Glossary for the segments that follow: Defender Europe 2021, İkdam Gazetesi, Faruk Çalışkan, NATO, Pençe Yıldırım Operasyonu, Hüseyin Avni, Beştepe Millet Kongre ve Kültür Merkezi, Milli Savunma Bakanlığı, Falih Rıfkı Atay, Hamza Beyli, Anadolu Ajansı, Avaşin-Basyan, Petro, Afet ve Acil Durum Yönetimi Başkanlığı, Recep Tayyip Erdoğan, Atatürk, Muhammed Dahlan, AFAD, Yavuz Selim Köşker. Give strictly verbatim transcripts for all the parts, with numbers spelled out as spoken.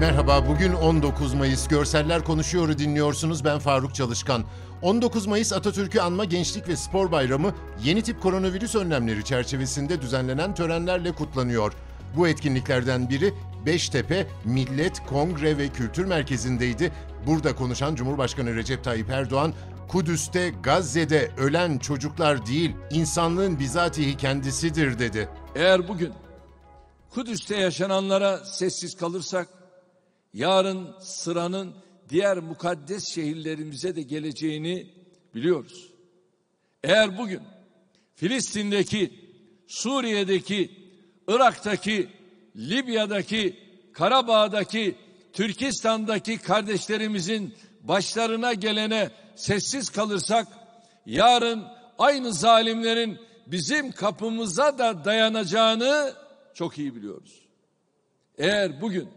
Merhaba, bugün on dokuz Mayıs. Görseller Konuşuyor'u dinliyorsunuz, ben Faruk Çalışkan. on dokuz Mayıs Atatürk'ü Anma Gençlik ve Spor Bayramı, yeni tip koronavirüs önlemleri çerçevesinde düzenlenen törenlerle kutlanıyor. Bu etkinliklerden biri Beştepe Millet, Kongre ve Kültür Merkezi'ndeydi. Burada konuşan Cumhurbaşkanı Recep Tayyip Erdoğan, "Kudüs'te, Gazze'de ölen çocuklar değil, insanlığın bizatihi kendisidir" dedi. Eğer bugün Kudüs'te yaşananlara sessiz kalırsak, yarın sıranın diğer mukaddes şehirlerimize de geleceğini biliyoruz. Eğer bugün Filistin'deki, Suriye'deki, Irak'taki, Libya'daki, Karabağ'daki, Türkistan'daki kardeşlerimizin başlarına gelene sessiz kalırsak, yarın aynı zalimlerin bizim kapımıza da dayanacağını çok iyi biliyoruz. Eğer bugün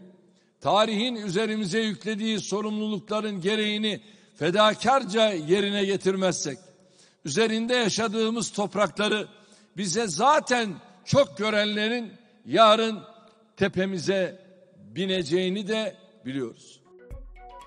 tarihin üzerimize yüklediği sorumlulukların gereğini fedakarca yerine getirmezsek, üzerinde yaşadığımız toprakları bize zaten çok görenlerin yarın tepemize bineceğini de biliyoruz.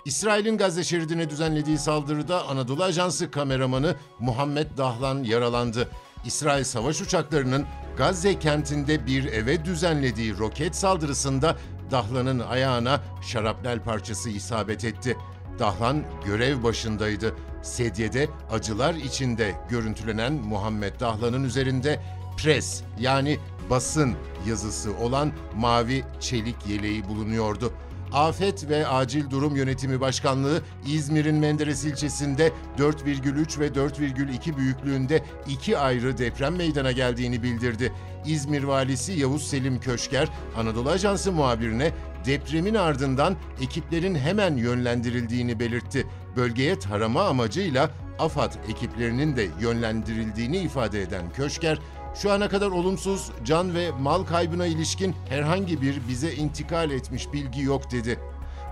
İsrail'in Gazze şeridine düzenlediği saldırıda Anadolu Ajansı kameramanı Muhammed Dahlan yaralandı. İsrail savaş uçaklarının Gazze kentinde bir eve düzenlediği roket saldırısında Dahlan'ın ayağına şarapnel parçası isabet etti. Dahlan görev başındaydı. Sedyede acılar içinde görüntülenen Muhammed Dahlan'ın üzerinde "Pres" yani basın yazısı olan mavi çelik yeleği bulunuyordu. Afet ve Acil Durum Yönetimi Başkanlığı, İzmir'in Menderes ilçesinde dört virgül üç ve dört virgül iki büyüklüğünde iki ayrı deprem meydana geldiğini bildirdi. İzmir Valisi Yavuz Selim Köşker, Anadolu Ajansı muhabirine depremin ardından ekiplerin hemen yönlendirildiğini belirtti. Bölgeye tarama amacıyla AFAD ekiplerinin de yönlendirildiğini ifade eden Köşker, "Şu ana kadar olumsuz, can ve mal kaybına ilişkin herhangi bir bize intikal etmiş bilgi yok" dedi.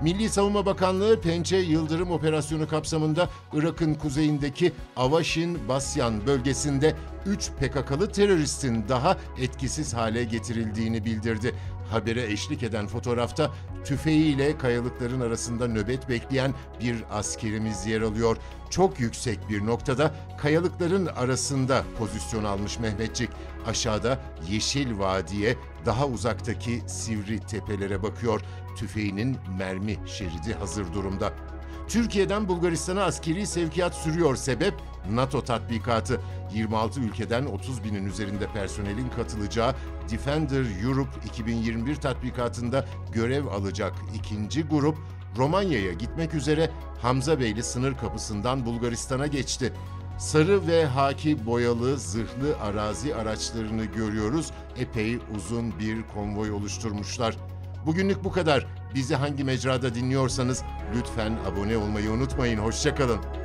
Milli Savunma Bakanlığı, Pençe Yıldırım Operasyonu kapsamında Irak'ın kuzeyindeki Avaşin-Basyan bölgesinde üç P K K'lı teröristin daha etkisiz hale getirildiğini bildirdi. Habere eşlik eden fotoğrafta tüfeğiyle kayalıkların arasında nöbet bekleyen bir askerimiz yer alıyor. Çok yüksek bir noktada kayalıkların arasında pozisyon almış Mehmetçik. Aşağıda yeşil vadiye, daha uzaktaki sivri tepelere bakıyor. Tüfeğinin mermi şeridi hazır durumda. Türkiye'den Bulgaristan'a askeri sevkiyat sürüyor. Sebep NATO tatbikatı. yirmi altı ülkeden otuz binin üzerinde personelin katılacağı Defender Europe iki bin yirmi bir tatbikatında görev alacak ikinci grup, Romanya'ya gitmek üzere Hamza Beyli sınır kapısından Bulgaristan'a geçti. Sarı ve haki boyalı zırhlı arazi araçlarını görüyoruz. Epey uzun bir konvoy oluşturmuşlar. Bugünlük bu kadar. Bizi hangi mecrada dinliyorsanız lütfen abone olmayı unutmayın. Hoşça kalın.